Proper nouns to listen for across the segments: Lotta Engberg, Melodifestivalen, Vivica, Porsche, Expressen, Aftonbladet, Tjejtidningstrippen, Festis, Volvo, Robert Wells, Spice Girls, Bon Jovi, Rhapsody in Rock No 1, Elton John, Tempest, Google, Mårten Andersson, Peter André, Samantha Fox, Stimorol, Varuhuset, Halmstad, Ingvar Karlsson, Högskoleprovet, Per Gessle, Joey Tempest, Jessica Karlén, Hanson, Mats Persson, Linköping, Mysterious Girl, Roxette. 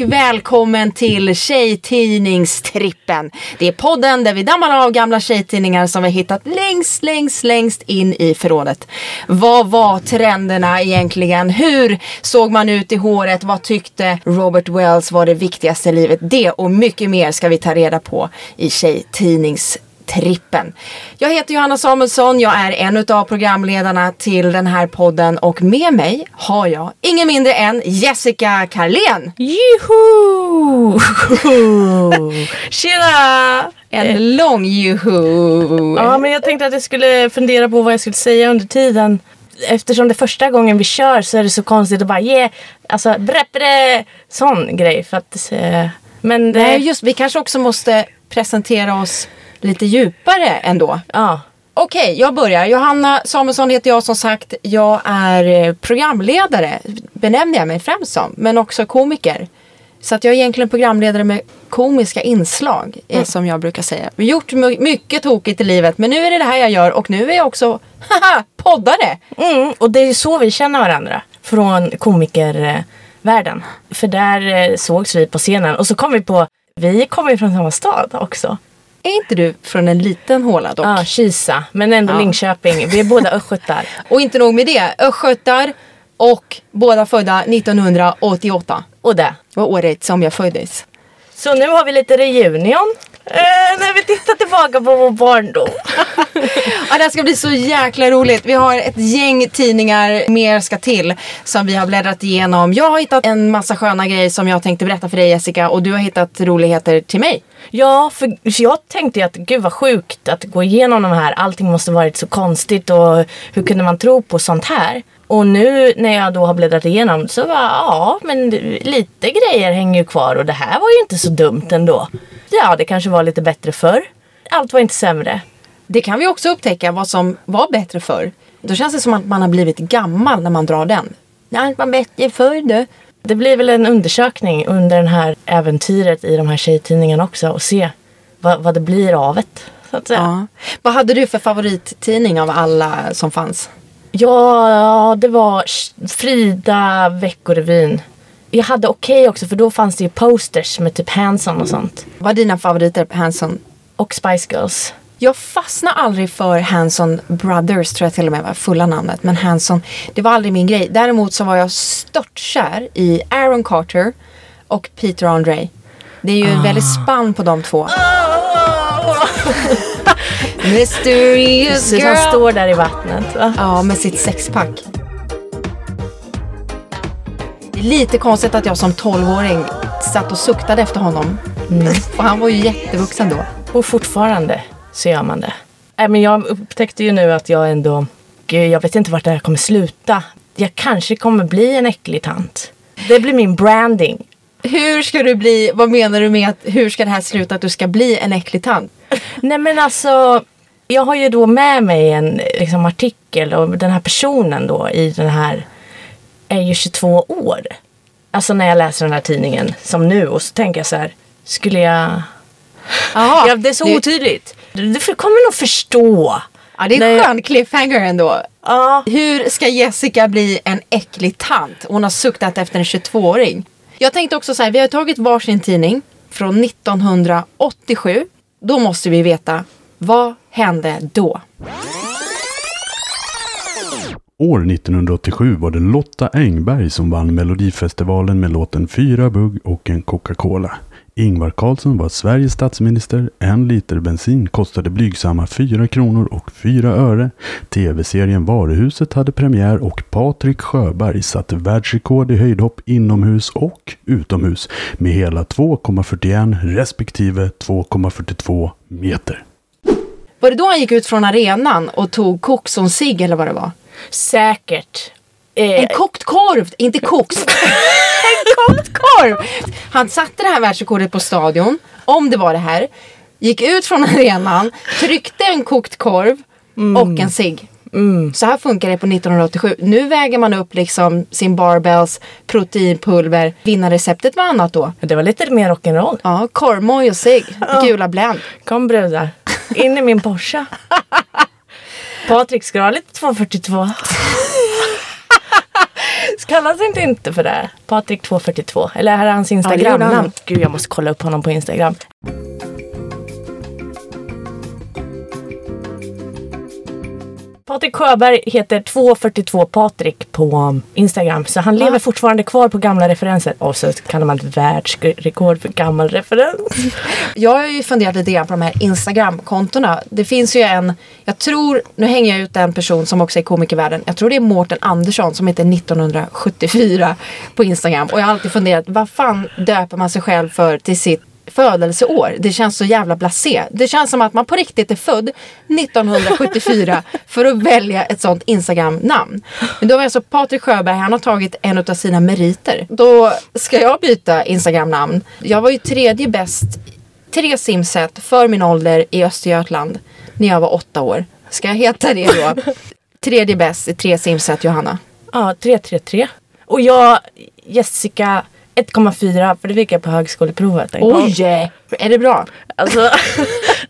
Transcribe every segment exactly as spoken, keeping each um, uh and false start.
och välkommen till Tjejtidningstrippen. Det är podden där vi dammar av gamla tjejtidningar som vi hittat längst, längst, längst in i förrådet. Vad var trenderna egentligen? Hur såg man ut i håret? Vad tyckte Robert Wells var det viktigaste i livet? Det och mycket mer ska vi ta reda på i Tjejtidningstrippen. Trippen. Jag heter Johanna Samuelsson, jag är en av programledarna till den här podden och med mig har jag ingen mindre än Jessica Karlén. Juhu! Tjena! En lång juhu. Ja, men jag tänkte att jag skulle fundera på vad jag skulle säga under tiden. Eftersom det första gången vi kör så är det så konstigt att bara ge, yeah, alltså breppre, sån grej. För att, men det... Nej, just vi kanske också måste presentera oss lite djupare ändå. Ja. Okej, okay, jag börjar. Johanna Samuelsson heter jag, som sagt. Jag är programledare, benämner jag mig främst som, men också komiker. Så att jag är egentligen programledare med komiska inslag, mm. som jag brukar säga. Vi har gjort my- mycket tokigt i livet, men nu är det det här jag gör och nu är jag också haha, poddare. Mm, och det är så vi känner varandra från komikervärlden. För där sågs vi på scenen och så kom vi på, vi kommer ju från samma stad också. Är inte du från en liten håla dock? Ja, ah, Kisa. Men ändå ah. Linköping. Vi är båda östgötar. Och inte nog med det. Östgötar och båda födda nittonhundraåttioåtta. Och det var året som jag föddes. Så nu har vi lite reunion. Eh, när vi tittar tillbaka på vår barndom. Ja, det här ska bli så jäkla roligt. Vi har ett gäng tidningar, mer ska till, som vi har bläddrat igenom. Jag har hittat en massa sköna grejer som jag tänkte berätta för dig, Jessica. Och du har hittat roligheter till mig. Ja, för jag tänkte att gud vad sjukt att gå igenom de här. Allting måste varit så konstigt och hur kunde man tro på sånt här? Och nu när jag då har bläddrat igenom så var ja, men lite grejer hänger ju kvar och det här var ju inte så dumt ändå. Ja, det kanske var lite bättre förr. Allt var inte sämre. Det kan vi också upptäcka, vad som var bättre förr. Då känns det som att man har blivit gammal när man drar den. Nej, man bättre förr nu. Det blir väl en undersökning under den här äventyret i de här tjejtidningarna också och se vad, vad det blir av ett, så att säga. Ja. Vad hade du för favorittidning av alla som fanns? Ja, det var Frida, Veckorevyn. Jag hade okej okay också, för då fanns det ju posters med typ Hanson och sånt. Vad är dina favoriter? Hanson? Och Spice Girls. Jag fastnar aldrig för Hanson Brothers, tror jag till och med var fulla namnet. Men Hanson, det var aldrig min grej. Däremot så var jag störtkär i Aaron Carter och Peter André. Det är ju ah. väldigt spann på de två. Oh. Mysterious Girl. Som står där i vattnet. Va? Ja, med sitt sexpack. Det är lite konstigt att jag som tolvåring satt och suktade efter honom. Mm. Och han var ju jättevuxen då. Och fortfarande så gör man det. Äh, men jag upptäckte ju nu att jag ändå... Gud, jag vet inte vart det här kommer sluta. Jag kanske kommer bli en äcklig tant. Det blir min branding. Hur ska du bli... Vad menar du med att... Hur ska det här sluta att du ska bli en äcklig tant? Nej, men alltså... Jag har ju då med mig en liksom, artikel. Och den här personen då i den här... Är ju tjugotvå år. Alltså när jag läser den här tidningen. Som nu. Och så tänker jag så här... Skulle jag... Aha, ja, det är så det... otydligt. Du kommer nog förstå. Ja, det är en skön cliffhanger ändå. Ja. Hur ska Jessica bli en äcklig tant? Hon har suktat efter en tjugotvååring. Jag tänkte också så här, vi har tagit varsin tidning från nittonhundraåttiosju. Då måste vi veta, vad hände då? År nittonhundraåttiosju var det Lotta Engberg som vann Melodifestivalen med låten Fyra bugg och en Coca-Cola. Ingvar Karlsson var Sveriges statsminister, en liter bensin kostade blygsamma fyra kronor och fyra öre. T V-serien Varuhuset hade premiär och Patrik Sjöberg satte världsrekord i höjdhopp inomhus och utomhus med hela två komma fyrtioen respektive två komma fyrtiotvå meter. Var det då han gick ut från arenan och tog koks och cigg eller vad det var? Säkert. Eh. En kokt korv, inte koks. Han satte det här världsrekordet på stadion, om det var det här, gick ut från arenan, tryckte en kokt korv mm. och en cigg. Mm. Så här funkar det på nittonhundraåttiosju. Nu väger man upp liksom sin barbells, proteinpulver, vinnarreceptet var annat då. Det var lite mer rock'n'roll. Ja, korvmoj och cigg, gula bländ. Kom brudar, in i min Porsche. Patrik ska ha lite tvåhundrafyrtiotvå. kallas inte inte för det. Patrik tvåhundrafyrtiotvå. Eller här är hans Instagram-namn. Ja, gud, jag måste kolla upp honom på Instagram. Patrik Sjöberg heter tvåhundrafyrtiotvå Patrik på Instagram. Så han lever ja. fortfarande kvar på gamla referenser. Och så kallar man ett världsrekord för gammal referens. Jag har ju funderat lite grann på de här Instagram-kontorna. Det finns ju en, jag tror, nu hänger jag ut en person som också är komikervärlden. Jag tror det är Mårten Andersson som heter nittonhundrasjuttiofyra på Instagram. Och jag har alltid funderat, vad fan döper man sig själv för till sitt födelseår? Det känns så jävla blasé. Det känns som att man på riktigt är född nittonhundrasjuttiofyra för att välja ett sånt Instagram-namn. Men då var alltså Patrik Sjöberg, han har tagit en av sina meriter. Då ska jag byta Instagram-namn. Jag var ju tredje bäst, tre simset för min ålder i Östergötland när jag var åtta år. Ska jag heta det då? Tredje bäst i tre simset, Johanna. Ja, tre tre tre. Och jag, Jessica ett komma fyra, för det fick jag på högskoleprovet. Oj, är det bra? Alltså,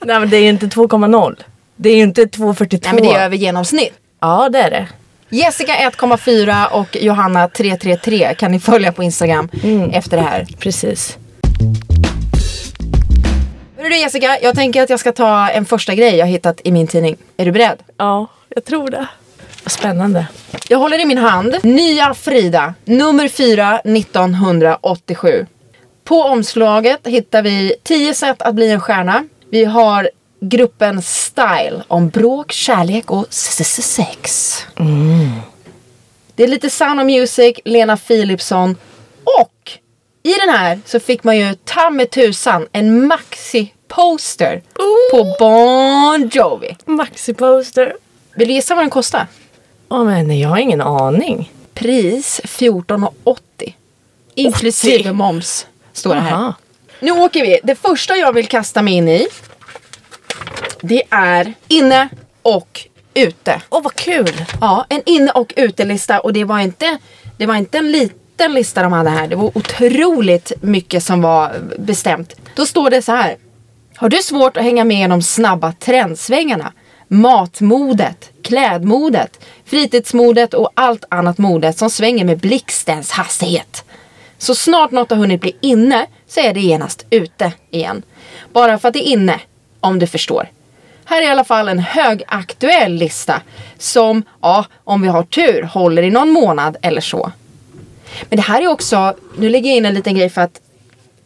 nej men det är ju inte två komma noll. Det är ju inte två komma fyrtiotvå. Nej men det är över genomsnitt. Ja, det är det. Jessica ett komma fyra och Johanna tre tre tre kan ni följa på Instagram mm. efter det här. Precis. Hörru du Jessica, jag tänker att jag ska ta en första grej jag hittat i min tidning. Är du beredd? Ja, jag tror det. Spännande. Jag håller i min hand Nya Frida, nummer fyra, nittonhundraåttiosju. På omslaget hittar vi tio sätt att bli en stjärna. Vi har gruppen Style om bråk, kärlek och sex. Mm. Det är lite Sound of Music, Lena Philipsson. Och i den här så fick man ju ta med tusan en maxi-poster Ooh. på Bon Jovi. Maxi-poster. Vill du gissa vad den kostar? Åh, oh, men jag har ingen aning. Pris fjorton åttio. Inklusive åttio moms står det här. Nu åker vi. Det första jag vill kasta mig in i, det är inne och ute. Åh, oh, vad kul. Ja, en inne och utelista. Och det var inte, det var inte en liten lista de hade här. Det var otroligt mycket som var bestämt. Då står det så här. Har du svårt att hänga med i de snabba trendsvängarna? Matmodet, klädmodet, fritidsmodet och allt annat modet som svänger med blixtens hastighet. Så snart något har hunnit bli inne så är det genast ute igen. Bara för att det är inne, om du förstår. Här är i alla fall en högaktuell lista som, ja, om vi har tur, håller i någon månad eller så. Men det här är också, nu lägger jag in en liten grej för att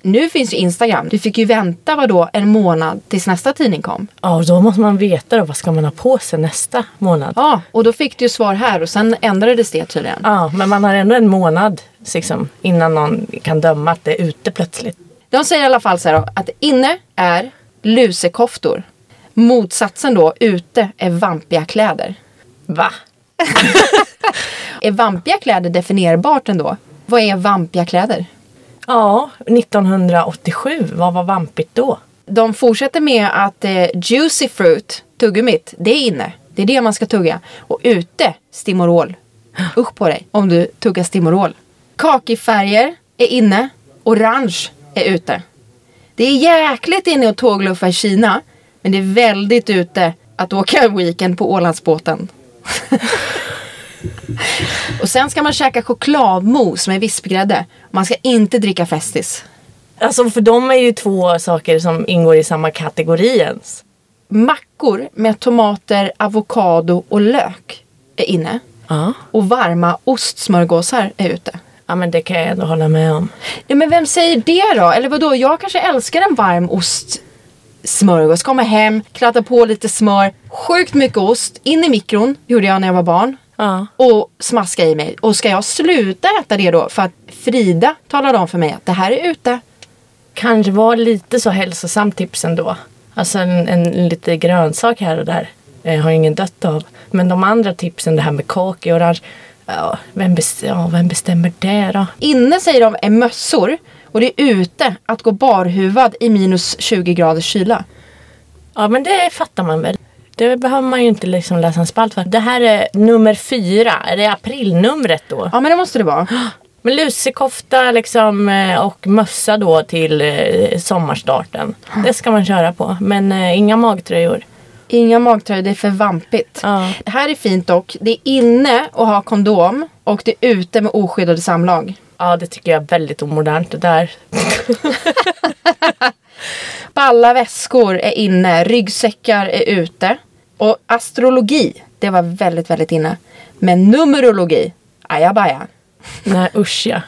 nu finns ju Instagram. Du fick ju vänta vadå, en månad tills nästa tidning kom. Ja, då måste man veta då, vad ska man ha på sig nästa månad. Ja, och då fick du ju svar här och sen ändrades det tydligen. Ja, men man har ändå en månad liksom, innan någon kan döma att det är ute plötsligt. De säger i alla fall så här då, att inne är lusekoftor. Motsatsen då, ute, är vampiga kläder. Va? Är vampiga kläder definierbart ändå? Vad är vampiga kläder? Ja, nittonhundraåttiosju. Vad var vampigt då? De fortsätter med att eh, juicy fruit, tuggummit, det är inne. Det är det man ska tugga. Och ute, stimorol. Usch på dig om du tuggar stimorol. Kakifärger är inne. Orange är ute. Det är jäkligt inne att tågluffa i Kina. Men det är väldigt ute att åka en weekend på Ålandsbåten. Och sen ska man käka chokladmos med vispgrädde. Man ska inte dricka Festis. Alltså för de är ju två saker som ingår i samma kategori ens. Mackor med tomater, avokado och lök är inne. Ah. Och varma ostsmörgåsar är ute. Ja, men det kan jag ändå hålla med om. Ja, men vem säger det då? Eller vadå? Jag kanske älskar en varm ostsmörgås. Kommer hem, kladdar på lite smör. Sjukt mycket ost. In i mikron gjorde jag när jag var barn. Uh. Och smaska i mig. Och ska jag sluta äta det då? För att Frida talade om för mig att det här är ute. Kanske var lite så hälsosam tips ändå. Alltså en, en lite grönsak här och där. Jag har ingen dött av. Men de andra tipsen, det här med kaki och orange. Ja, vem, bes- ja, vem bestämmer det då? Inne säger de är mössor. Och det är ute att gå barhuvad i minus tjugo graders kyla. Ja, men det fattar man väl. Det behöver man ju inte liksom läsa en spalt för. Det här är nummer fyra. Är det aprilnumret då? Ja, men det måste det vara. Men lusekofta liksom, och mössa då till sommarstarten. Det ska man köra på. Men inga magtröjor. Inga magtröjor, det är för vampigt. Ja. Det här är fint dock. Det är inne att ha kondom och det är ute med oskyddade samlag. Ja, det tycker jag är väldigt omodernt det där. Balla väskor är inne, ryggsäckar är ute. Och astrologi, det var väldigt, väldigt inne. Men numerologi, ajabaja. Nej, usch ja.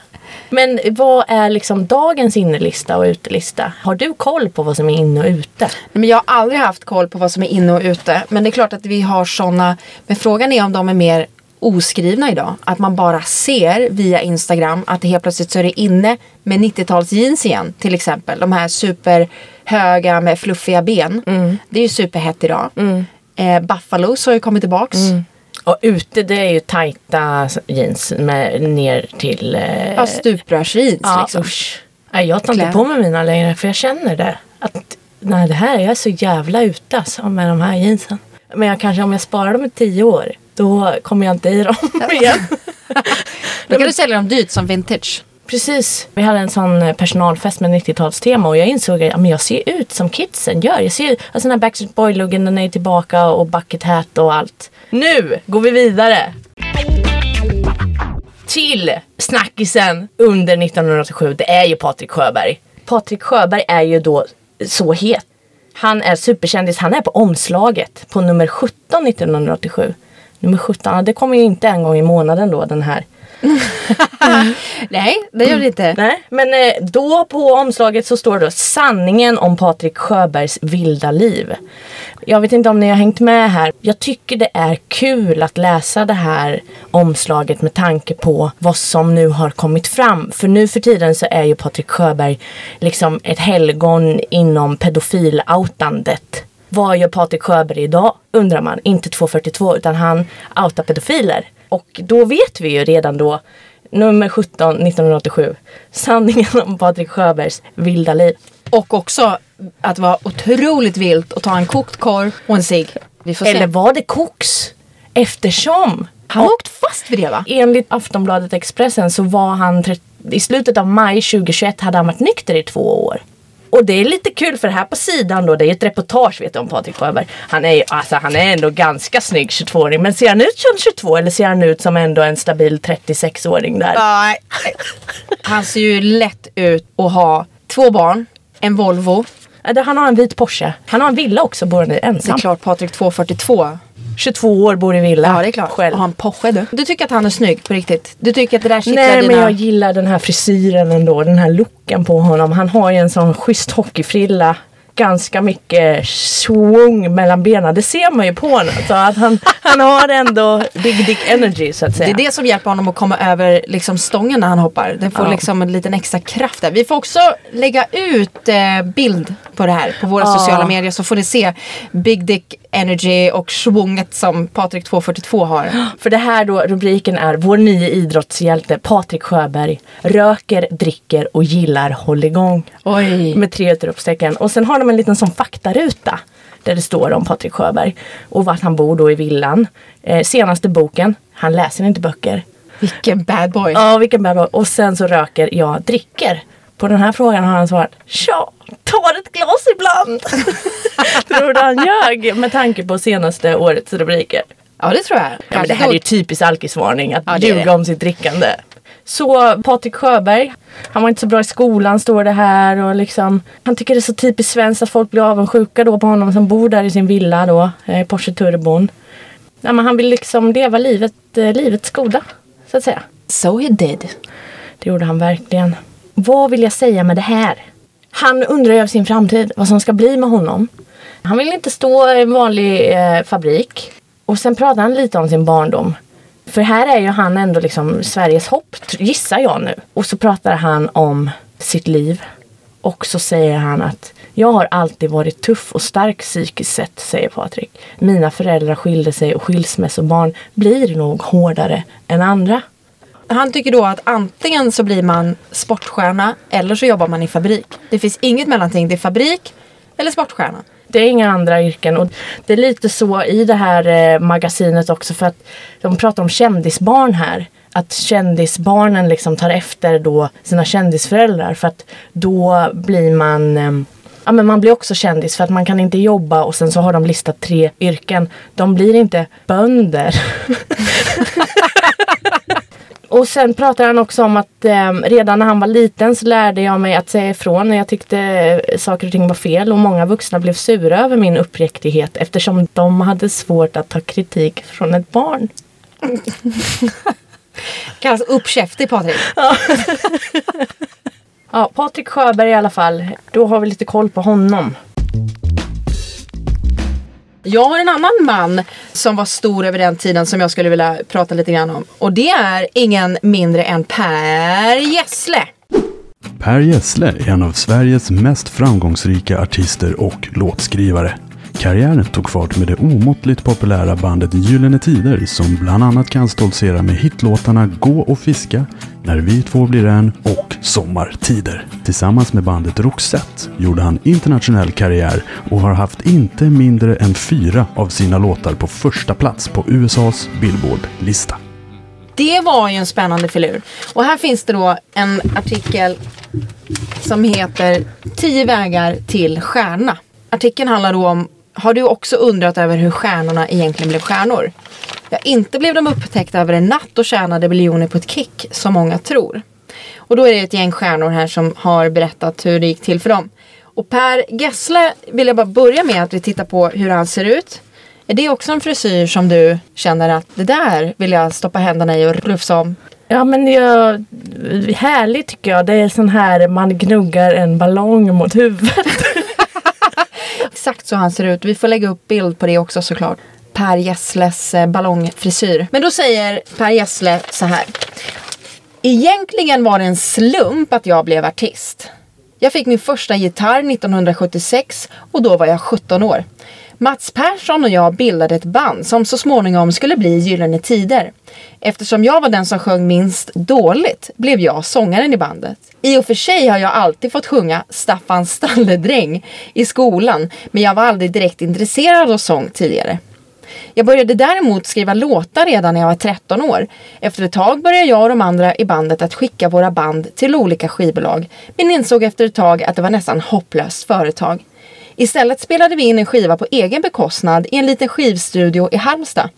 Men vad är liksom dagens innelista och utelista? Har du koll på vad som är inne och ute? Nej, men jag har aldrig haft koll på vad som är inne och ute. Men det är klart att vi har såna. Men frågan är om de är mer oskrivna idag. Att man bara ser via Instagram att det helt plötsligt så är det inne med nittio-tals jeans igen. Till exempel. De här superhöga med fluffiga ben. Mm. Det är ju superhett idag. Mm. Eh, Buffalos har ju kommit tillbaks. Mm. Och ute det är ju tajta jeans med ner till... Eh, ja, stuprörsjeans ja, liksom. Usch. Jag tar inte på mig mina längre för jag känner det. Att, nej, det här är så jävla ute alltså, med de här jeansen. Men jag kanske om jag sparar dem i tio år, då kommer jag inte i dem igen. Då kan du sälja dem dyrt som vintage. Precis. Vi hade en sån personalfest med nittio-talstema och jag insåg att men jag ser ut som kidsen gör. Jag ser, alltså den här Backstreet Boy-luggen, den är tillbaka och bucket hat och allt. Nu går vi vidare till snackisen under nittonhundraåttiosju. Det är ju Patrik Sjöberg. Patrik Sjöberg är ju då så het. Han är superkändis. Han är på omslaget på nummer sjutton nittonhundraåttiosju. Nummer sjutton, det kommer ju inte en gång i månaden då, den här. Mm. Nej, det gör det inte. Nej, men då på omslaget så står det då sanningen om Patrik Sjöbergs vilda liv. Jag vet inte om ni har hängt med här. Jag tycker det är kul att läsa det här omslaget med tanke på vad som nu har kommit fram. För nu för tiden så är ju Patrik Sjöberg liksom ett helgon inom pedofilautandet. Vad gör Patrik Sjöberg idag, undrar man. Inte tvåhundrafyrtiotvå, utan han outar pedofiler. Och då vet vi ju redan då, nummer sjutton, nittonhundraåttiosju, sanningen om Patrik Sjöbergs vilda liv. Och också att vara otroligt vilt och ta en kokt korv och en cigg. Vi får se. Eller var det koks? Eftersom han åkt fast för det, va? Enligt Aftonbladet Expressen så var han i slutet av maj tjugohundratjugoett hade han varit nykter i två år. Och det är lite kul för här på sidan då, det är ett reportage vet du, om Patrik Sjöberg. Han är ju, alltså han är ändå ganska snygg tjugotvååring, men ser han ut som tjugotvå eller ser han ut som ändå en stabil trettiosexåring där? Nej. Han ser ju lätt ut att ha två barn, en Volvo. Han har en vit Porsche. Han har en villa också, bor han i ensam. Det är klart Patrik tvåhundrafyrtiotvå. tjugotvå år bor i villa. Ja, det är klart. Själv. Och han Porsche du. Du tycker att han är snygg på riktigt? Du tycker att det där kittlar dina... Nej, men jag gillar den här frisyren ändå. Den här looken på honom. Han har ju en sån schysst hockeyfrilla. Ganska mycket swung mellan benen. Det ser man ju på honom. Så att han, han har ändå big dick energy så att säga. Det är det som hjälper honom att komma över liksom, stången när han hoppar. Den får ja. liksom en liten extra kraft där. Vi får också lägga ut eh, bild på det här på våra ja. sociala medier. Så får ni se big dick energy och swunget som Patrik tvåhundrafyrtiotvå har. För det här då, rubriken är vår nya idrottshjälte Patrik Sjöberg röker, dricker och gillar hålligång. Oj. Med tre utropstecken. Och sen har en liten sån faktaruta där det står om Patrik Sjöberg och vart han bor då i villan. Eh, senaste boken, han läser inte böcker. Vilken bad boy. Ja, vilken bad boy. Och sen så röker jag, dricker. På den här frågan har han svarat, tja, tar ett glas ibland. Tror du han ljög med tanke på senaste årets rubriker? Ja, det tror jag. Ja, men det här är ju typisk alkisvarning att ja, ljuga om sitt drickande. Så Patrik Sjöberg, han var inte så bra i skolan står det här och liksom, han tycker det är så typiskt svenskt att folk blir avundsjuka då på honom som bor där i sin villa då, i Porsche Turbon. Nej, men han vill liksom leva livet, livets goda så att säga. So he did. Det gjorde han verkligen. Vad vill jag säga med det här? Han undrar ju över sin framtid, vad som ska bli med honom. Han vill inte stå i en vanlig eh, fabrik. Och sen pratar han lite om sin barndom. För här är ju han ändå liksom Sveriges hopp, gissar jag nu. Och så pratar han om sitt liv. Och så säger han att jag har alltid varit tuff och stark psykiskt sett, säger Patrik. Mina föräldrar skilde sig och skilsmässobarn blir nog hårdare än andra. Han tycker då att antingen så blir man sportstjärna eller så jobbar man i fabrik. Det finns inget mellanting, det är fabrik eller sportstjärna. Det är inga andra yrken och det är lite så i det här eh, magasinet också för att de pratar om kändisbarn här. Att kändisbarnen liksom tar efter då sina kändisföräldrar för att då blir man eh, ja, men man blir också kändis för att man kan inte jobba, och sen så har de listat tre yrken. De blir inte bönder. Och sen pratar han också om att eh, redan när han var liten så lärde jag mig att säga ifrån när jag tyckte saker och ting var fel. Och många vuxna blev sura över min uppräktighet eftersom de hade svårt att ta kritik från ett barn. Kallas uppkäftig, Patrik. Ja. Ja, Patrik Sjöberg i alla fall. Då har vi lite koll på honom. Jag har en annan man som var stor över den tiden som jag skulle vilja prata lite grann om. Och det är ingen mindre än Per Gessle. Per Gessle är en av Sveriges mest framgångsrika artister och låtskrivare. Karriären tog fart med det omåttligt populära bandet Gyllene Tider, som bland annat kan stoltsera med hitlåtarna Gå och fiska, När vi två blir en och Sommartider. Tillsammans med bandet Roxette gjorde han internationell karriär och har haft inte mindre än fyra av sina låtar på första plats på U S A:s Billboard-lista. Det var ju en spännande filur. Och här finns det då en artikel som heter tio vägar till stjärna. Artikeln handlar då om, har du också undrat över hur stjärnorna egentligen blev stjärnor? Ja, inte blev de upptäckta över en natt och tjänade miljoner på ett kick, som många tror. Och då är det ett gäng stjärnor här som har berättat hur det gick till för dem. Och Per Gessle vill jag bara börja med att vi tittar på hur han ser ut. Är det också en frisyr som du känner att det där vill jag stoppa händerna i och rufsa om? Ja, men det är härligt tycker jag. Det är sån här man gnuggar en ballong mot huvudet. Exakt så han ser ut. Vi får lägga upp bild på det också såklart. Per Gessles ballongfrisyr. Men då säger Per Gessle så här. Egentligen var det en slump att jag blev artist. Jag fick min första gitarr nittonhundrasjuttiosex och då var jag sjutton år. Mats Persson och jag bildade ett band som så småningom skulle bli Gyllene Tider. Eftersom jag var den som sjöng minst dåligt blev jag sångaren i bandet. I och för sig har jag alltid fått sjunga Staffan stalledräng i skolan, men jag var aldrig direkt intresserad av sång tidigare. Jag började däremot skriva låtar redan när jag var tretton år. Efter ett tag började jag och de andra i bandet att skicka våra band till olika skivbolag, men insåg efter ett tag att det var nästan hopplöst företag. Istället spelade vi in en skiva på egen bekostnad i en liten skivstudio i Halmstad.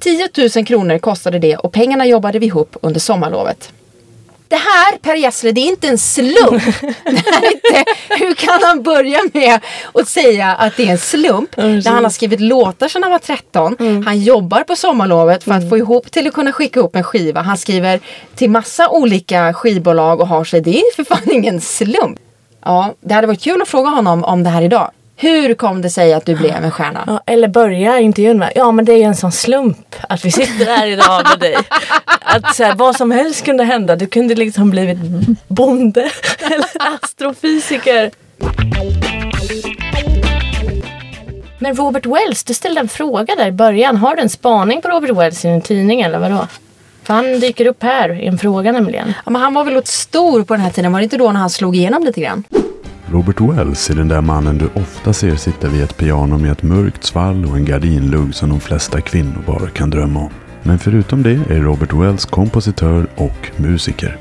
tio tusen kronor kostade det och pengarna jobbade vi ihop under sommarlovet. Det här, Per Gessle, det är inte en slump. Inte, hur kan han börja med att säga att det är en slump? Mm. När han har skrivit låtar sedan han var tretton. Mm. Han jobbar på sommarlovet för att mm. få ihop till att kunna skicka upp en skiva. Han skriver till massa olika skivbolag och har sig. Det är för fan ingen slump. Ja, det hade varit kul att fråga honom om det här idag. Hur kom det sig att du blev en stjärna? Ja, eller börja intervjun med. Ja, men det är ju en sån slump att vi sitter här idag med dig. Att så här, vad som helst kunde hända. Du kunde liksom blivit bonde eller astrofysiker. Men Robert Wells, du ställde en fråga där i början. Har du en spaning på Robert Wells i en tidning eller vadå? För han dyker upp här i en fråga nämligen. Ja, men han var väl åt stor på den här tiden. Var det inte då när han slog igenom lite grann? Robert Wells är den där mannen du ofta ser sitta vid ett piano med ett mörkt svall och en gardinlugg som de flesta kvinnor bara kan drömma om. Men förutom det är Robert Wells kompositör och musiker.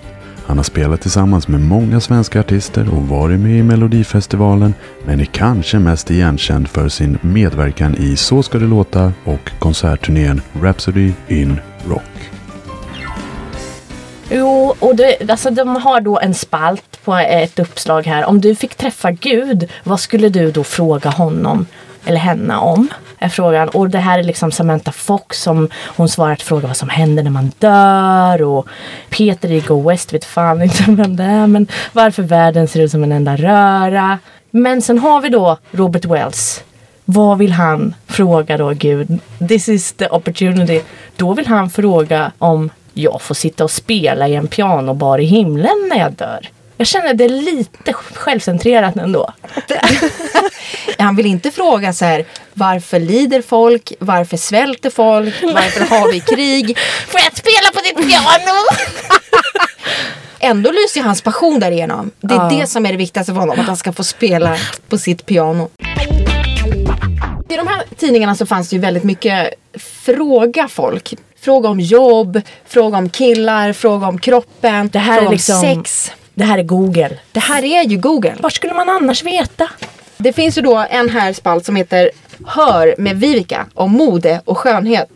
Han har spelat tillsammans med många svenska artister och varit med i Melodifestivalen, men är kanske mest igenkänd för sin medverkan i Så ska det låta och konsertturnén Rhapsody in Rock. Jo, och det, alltså de har då en spalt på ett uppslag här. Om du fick träffa Gud, vad skulle du då fråga honom eller henne om? Är frågan. Och det här är liksom Samantha Fox som hon svarar till frågan vad som händer när man dör. Och Peter i Go West vet fan inte vem det är, men varför världen ser ut som en enda röra. Men sen har vi då Robert Wells. Vad vill han fråga då, Gud? This is the opportunity. Då vill han fråga om jag får sitta och spela i en pianobar i himlen när jag dör. Jag känner det lite självcentrerat ändå. Han vill inte fråga så här, varför lider folk? Varför svälter folk? Varför har vi krig? Får jag spela på ditt piano? Ändå lyser hans passion därigenom. Det är ja. det som är det viktigaste för honom, att han ska få spela på sitt piano. I de här tidningarna så fanns det ju väldigt mycket fråga folk. Fråga om jobb, fråga om killar, fråga om kroppen, det här fråga är liksom, om sex. Det här är Google. Det här är ju Google. Var skulle man annars veta? Det finns ju då en här spalt som heter Hör med Vivica om mode och skönhet.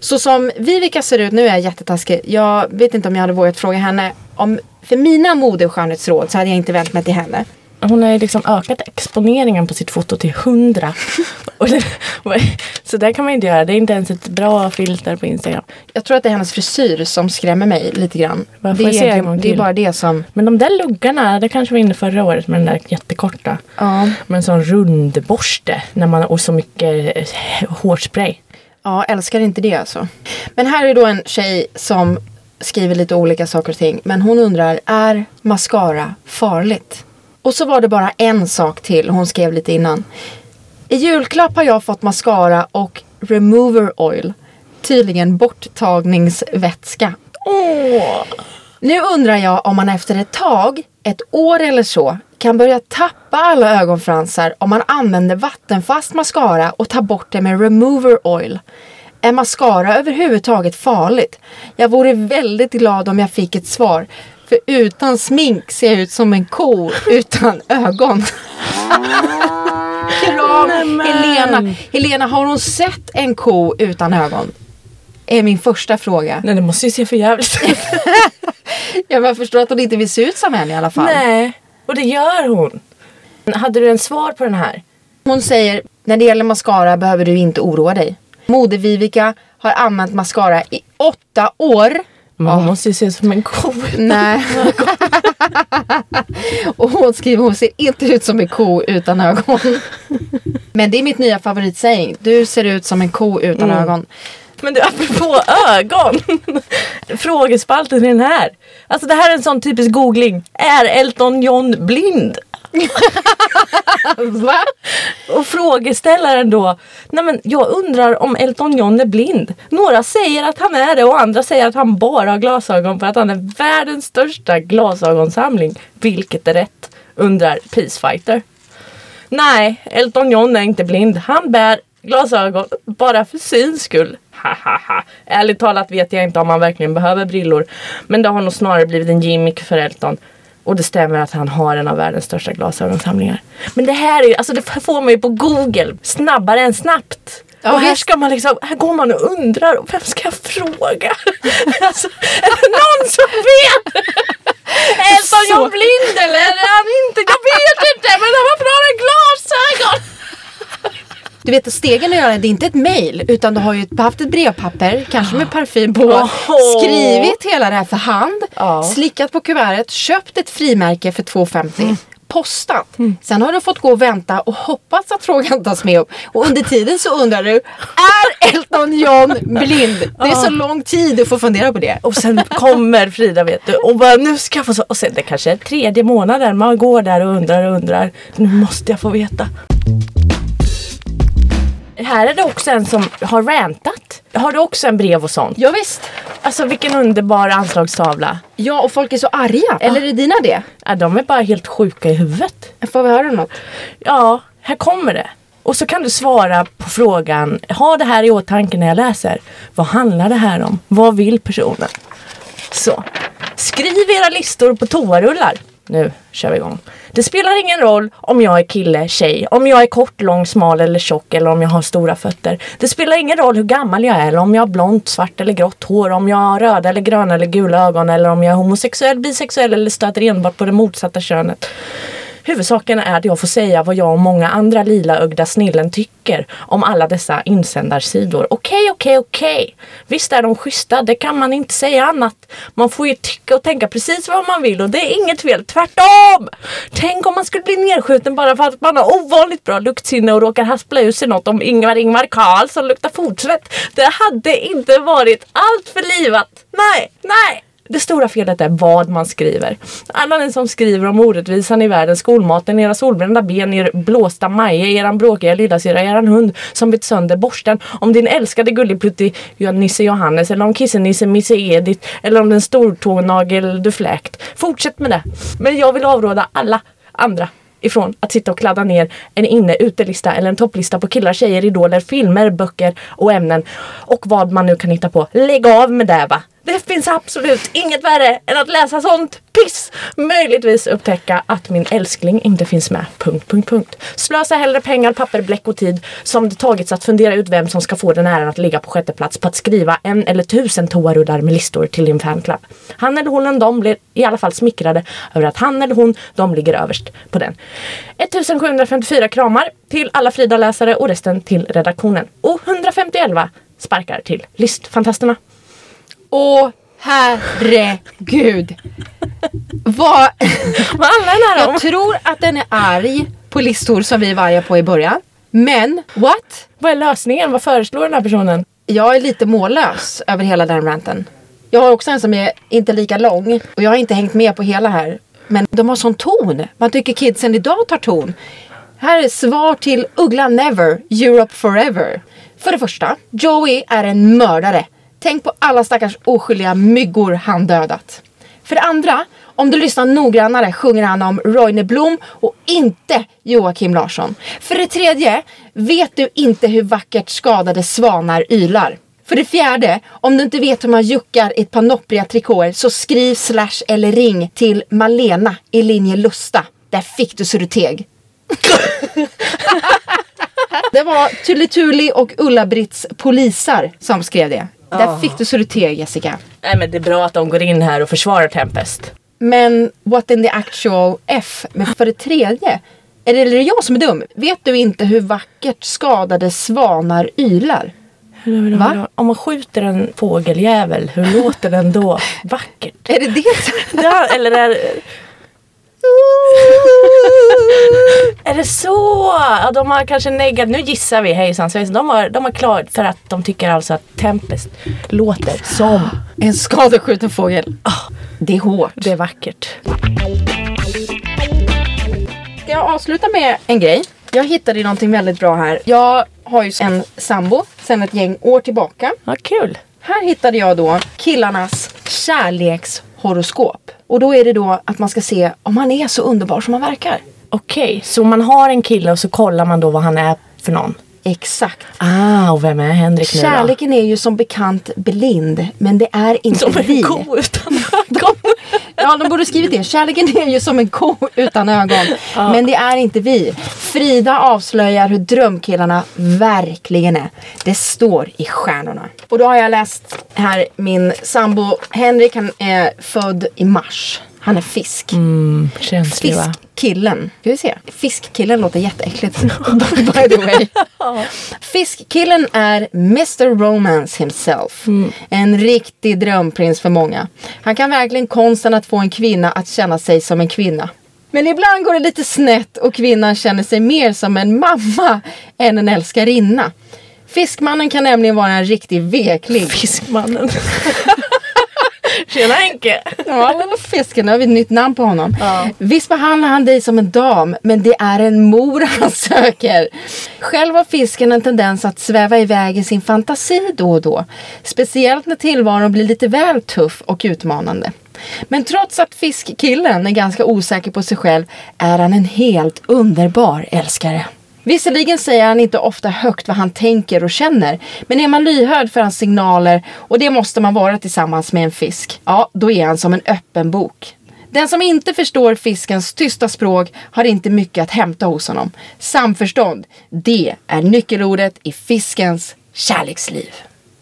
Så som Vivica ser ut nu är jag jättetaskig. Jag vet inte om jag hade vågat fråga henne om för mina mode- och skönhetsråd, så hade jag inte vänt mig till henne. Hon har ju liksom ökat exponeringen på sitt foto till hundra. Så där kan man inte göra. Det är inte ens ett bra filter på Instagram. Jag tror att det är hennes frisyr som skrämmer mig lite grann. Varför det, är, jag det är bara det som... Men de där luggarna, det kanske var inne förra året med den där jättekorta. Ja. Med en sån rundborste när man har så mycket hårspray. Ja, älskar inte det alltså. Men här är då en tjej som skriver lite olika saker och ting. Men hon undrar, är mascara farligt? Och så var det bara en sak till. Hon skrev lite innan. I julklapp har jag fått mascara och remover oil. Tydligen borttagningsvätska. Åh! Nu undrar jag om man efter ett tag, ett år eller så, kan börja tappa alla ögonfransar om man använder vattenfast mascara och tar bort det med remover oil. Är mascara överhuvudtaget farligt? Jag vore väldigt glad om jag fick ett svar. För utan smink ser jag ut som en ko utan ögon. Kram, Helena. Helena, har hon sett en ko utan ögon? Är min första fråga. Nej, det måste ju se för jävligt. Jag förstår att hon inte vill se ut som henne i alla fall. Nej, och det gör hon. Hade du en svar på den här? Hon säger, när det gäller mascara behöver du inte oroa dig. Mode Vivica har använt mascara i åtta år. Man ja. måste ju se som en ko. Nej. Och hon skriver, hon ser inte ut som en ko utan ögon. Men det är mitt nya favoritsägning. Du ser ut som en ko utan mm. ögon. Men du, apropå ögon. Frågespalten i den här. Alltså det här är en sån typisk googling. Är Elton John blind? Va? Och frågeställaren då, nej men jag undrar om Elton John är blind. Några säger att han är det och andra säger att han bara har glasögon för att han är världens största glasögonsamling. Vilket är rätt? Undrar Peacefighter. Nej, Elton John är inte blind. Han bär glasögon bara för syns skull. Hahaha. Ärligt talat vet jag inte om han verkligen behöver brillor, men det har nog snarare blivit en gimmick för Elton. Och det stämmer att han har en av världens största glasögonsamlingar. Men det här är ju, alltså det får man ju på Google snabbare än snabbt. Ja, och här ska man liksom, här går man och undrar, och vem ska jag fråga? Alltså, är det någon som vet? Är jag blind eller är han inte? Jag vet inte, men varför har han glasögon? Du vet att stegen att göra, det är inte ett mejl, utan du har ju haft ett brevpapper, kanske med parfym på, oh. skrivit hela det här för hand, oh. slickat på kuvertet, köpt ett frimärke för två femtio, mm. postat. Mm. Sen har du fått gå och vänta och hoppas att frågan tas med upp. Och under tiden så undrar du, är Elton John blind? Det är oh. så lång tid du får fundera på det. Och sen kommer Frida, vet du, och bara, nu ska jag få så. Och sen det kanske är tredje månaden, man går där och undrar och undrar, nu måste jag få veta. Här är det också en som har rantat. Har du också en brev och sånt? Ja, visst. Alltså vilken underbar anslagstavla. Ja, och folk är så arga. Eller är det dina det? Ja, de är bara helt sjuka i huvudet. Får vi höra något? Ja, här kommer det. Och så kan du svara på frågan. Ha det här i åtanke när jag läser. Vad handlar det här om? Vad vill personen? Så. Skriv era listor på toarullar. Nu kör vi igång. Det spelar ingen roll om jag är kille, tjej, om jag är kort, lång, smal eller tjock eller om jag har stora fötter. Det spelar ingen roll hur gammal jag är eller om jag har blont, svart eller grått hår, om jag har röda eller gröna eller gula ögon eller om jag är homosexuell, bisexuell eller stöter enbart på det motsatta könet. Huvudsaken är att jag får säga vad jag och många andra lilaögda snillen tycker om alla dessa insändarsidor. Okej, okej, okej. Visst är de schyssta, det kan man inte säga annat. Man får ju tycka och tänka precis vad man vill och det är inget fel, tvärtom! Tänk om man skulle bli nedskjuten bara för att man har ovanligt bra luktsinne och råkar haspla ut sig något om Ingvar Ingvar Karlsson luktar fortsvett. Det hade inte varit allt för livat. Nej, nej! Det stora felet är vad man skriver. Alla ni som skriver om orättvisan i världen, skolmaten, era solbrända ben, er blåsta maja, eran bråkiga lillasyrra, eran hund som bit sönder borsten, om din älskade gulligplutti Nisse Johannes eller om kissenisse Misse Edith eller om den stortånagel du fläkt. Fortsätt med det. Men jag vill avråda alla andra ifrån att sitta och kladda ner en inne-utelista eller en topplista på killar, tjejer, idoler, filmer, böcker och ämnen och vad man nu kan hitta på. Lägg av med det, va? Det finns absolut inget värre än att läsa sånt piss. Möjligtvis upptäcka att min älskling inte finns med. Punkt, punkt, punkt. Slösa hellre pengar, papper, bläck och tid som det tagits att fundera ut vem som ska få den äran att ligga på sjätte plats på att skriva en eller tusen toaruddar med listor till din fanclub. Han eller hon eller de blir i alla fall smickrade över att han eller hon de ligger överst på den. sjuttonhundrafemtiofyra kramar till alla Frida-läsare och resten till redaktionen. Och hundrafemtioett sparkar till listfantasterna. Åh, herregud. Vad handlar det om? Jag tror att den är arg på listor som vi var på i början. Men, what? Vad är lösningen? Vad föreslår den här personen? Jag är lite mållös över hela den ranten. Jag har också en som är inte lika lång. Och jag har inte hängt med på hela här. Men de har sån ton. Man tycker kidsen idag tar ton. Här är svar till Uggla Never, Europe Forever. För det första, Joey är en mördare. Tänk på alla stackars oskyldiga myggor han dödat. För det andra, om du lyssnar noggrannare sjunger han om Roine Blom och inte Joakim Larsson. För det tredje, vet du inte hur vackert skadade svanar ylar? För det fjärde, om du inte vet hur man juckar i ett panopria trikåer så skriv slash eller ring till Malena i linje Lusta. Där fick du surteg. Det var Tulli Tulli och Ulla-Britts polisar som skrev det. Där oh. fick du surteg, Jessica. Nej, men det är bra att de går in här och försvarar Tempest. Men what in the actual F? Men för det tredje, är det, eller är det jag som är dum? Vet du inte hur vackert skadade svanar ylar? Va? Om man skjuter en fågeljävel, hur låter den då? Vackert. Är det det? Ja, eller är är det så? Ja, de har kanske negat. Nu gissar vi, hejsan. De har, de har klart för att de tycker alltså att Tempest låter som en skadeskjuten fågel. Oh, det är hårt. Det är vackert. Ska jag avsluta med en grej? Jag hittade någonting väldigt bra här. Jag har ju en sambo sedan ett gäng år tillbaka. Ja, kul. Här hittade jag då killarnas kärlekshoroskop. Och då är det då att man ska se om han är så underbar som han verkar. Okej, så man har en kille och så kollar man då vad han är för någon. Exakt. Ah, och vem är Henrik nu då? Kärleken är ju som bekant blind, men det är inte vi. Som en ko utan ögon. Ja, de borde skrivit det. Kärleken är ju som en ko utan ögon, ah. men det är inte vi. Frida avslöjar hur drömkillarna verkligen är. Det står i stjärnorna. Och då har jag läst här min sambo Henrik, han är född i mars. Han är fisk. Mm, känslig, va? Fiskkillen. Ska vi se? Fiskkillen låter jätteäckligt. By the way. Fiskkillen är mister Romance himself. Mm. En riktig drömprins för många. Han kan verkligen konsten att få en kvinna att känna sig som en kvinna. Men ibland går det lite snett och kvinnan känner sig mer som en mamma än en älskarinna. Fiskmannen kan nämligen vara en riktig veklig. Fiskmannen. Tjena Henke. Ja, fisken, nu har vi ett nytt namn på honom. Ja. Visst behandlar han dig som en dam, men det är en mor han söker. Själv har fisken en tendens att sväva iväg i sin fantasi då och då. Speciellt när tillvaron blir lite väl tuff och utmanande. Men trots att fiskkillen är ganska osäker på sig själv är han en helt underbar älskare. Visserligen säger han inte ofta högt vad han tänker och känner, men är man lyhörd för hans signaler, och det måste man vara tillsammans med en fisk, ja, då är han som en öppen bok. Den som inte förstår fiskens tysta språk har inte mycket att hämta hos honom. Samförstånd, det är nyckelordet i fiskens kärleksliv.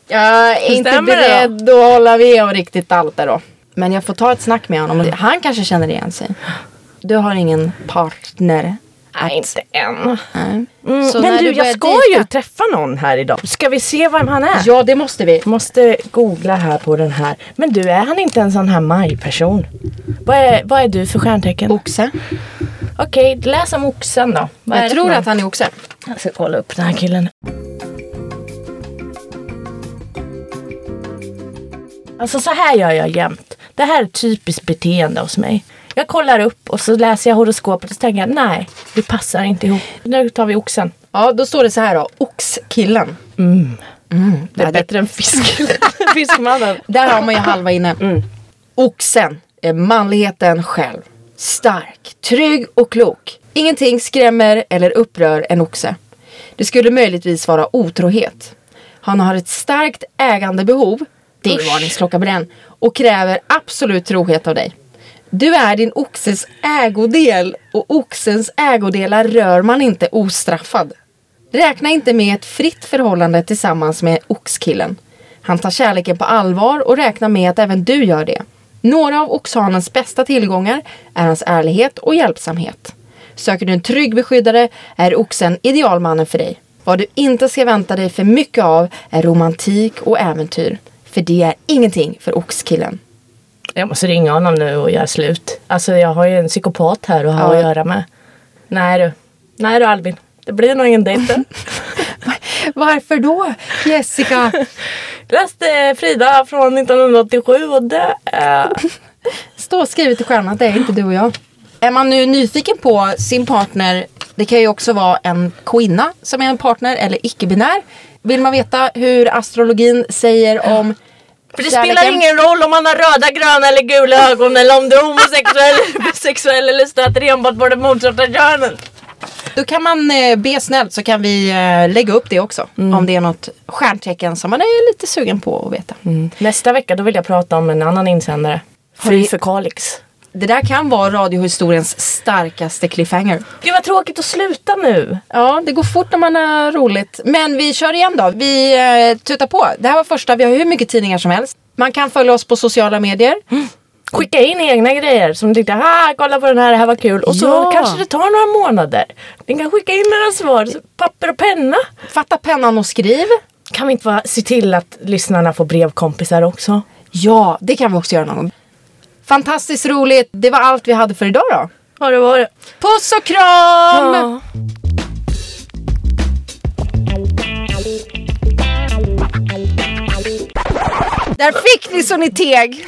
Jag är inte beredd att hålla med om riktigt allt där då. Men jag får ta ett snack med honom. Han kanske känner igen sig. Du har ingen partner. Nej, inte än. Mm. Så men du, jag ska dita. ju träffa någon här idag. Ska vi se vem han är? Ja, det måste vi. Måste googla här på den här. Men du, är han inte en sån här majperson? Vad är, vad är du för stjärntecken? Oxe. Okej, okay, läs om oxen då. Vad jag tror att han är oxe. Jag ska kolla upp den här killen. Alltså så här gör jag jämt. Det här är typiskt beteende hos mig. Jag kollar upp och så läser jag horoskopet och tänker jag, nej, vi passar inte ihop. Nu tar vi oxen. Ja, då står det så här då. Oxkillen. Mm. Mm. Det är ja, bättre det... än fiskkillen. Fiskmannen. Där har man ju halva inne. Mm. Oxen är manligheten själv. Stark, trygg och klok. Ingenting skrämmer eller upprör en oxe. Det skulle möjligtvis vara otrohet. Han har ett starkt ägandebehov. det är varningsklocka på den. Och kräver absolut trohet av dig. Du är din oxens ägodel, och oxens ägodelar rör man inte ostraffad. Räkna inte med ett fritt förhållande tillsammans med oxkillen. Han tar kärleken på allvar och räknar med att även du gör det. Några av oxhanens bästa tillgångar är hans ärlighet och hjälpsamhet. Söker du en trygg beskyddare är oxen idealmannen för dig. Vad du inte ska vänta dig för mycket av är romantik och äventyr. För det är ingenting för oxkillen. Jag måste ringa honom nu och göra slut. Alltså jag har ju en psykopat här och har ja. att göra med. Nej du. Nej du Albin. Det blir nog ingen dejten. Varför då, Jessica? Läste Frida från nittonhundraåttiosju och det är... Står skrivet i stjärnan att det är inte du och jag. Är man nu nyfiken på sin partner, det kan ju också vara en kvinna som är en partner eller icke-binär. Vill man veta hur astrologin säger om... För det kärleken. Spelar ingen roll om man har röda, gröna eller gula ögon eller om du är homosexuell eller bisexuell eller stöter enbart på det motsatta könet. Då kan man be snällt så kan vi lägga upp det också. Mm. Om det är något stjärntecken som man är lite sugen på att veta. Mm. Nästa vecka då vill jag prata om en annan insändare. Fri för Kalix. Det där kan vara radiohistoriens starkaste cliffhanger. Gud vad tråkigt att sluta nu. Ja, det går fort när man har roligt. Men vi kör igen då. Vi eh, tutar på. Det här var första. Vi har hur mycket tidningar som helst. Man kan följa oss på sociala medier. Mm. Skicka in egna grejer som tyckte, ha, kolla på den här, det här var kul. Och så ja. kanske det tar några månader. Ni kan skicka in era svar, papper och penna. Fatta pennan och skriv. Kan vi inte se till att lyssnarna får brevkompisar också? Ja, det kan vi också göra någon gång. Fantastiskt roligt, det var allt vi hade för idag då. Ja, det var det. Puss och kram! Ja. Där fick ni så ni teg!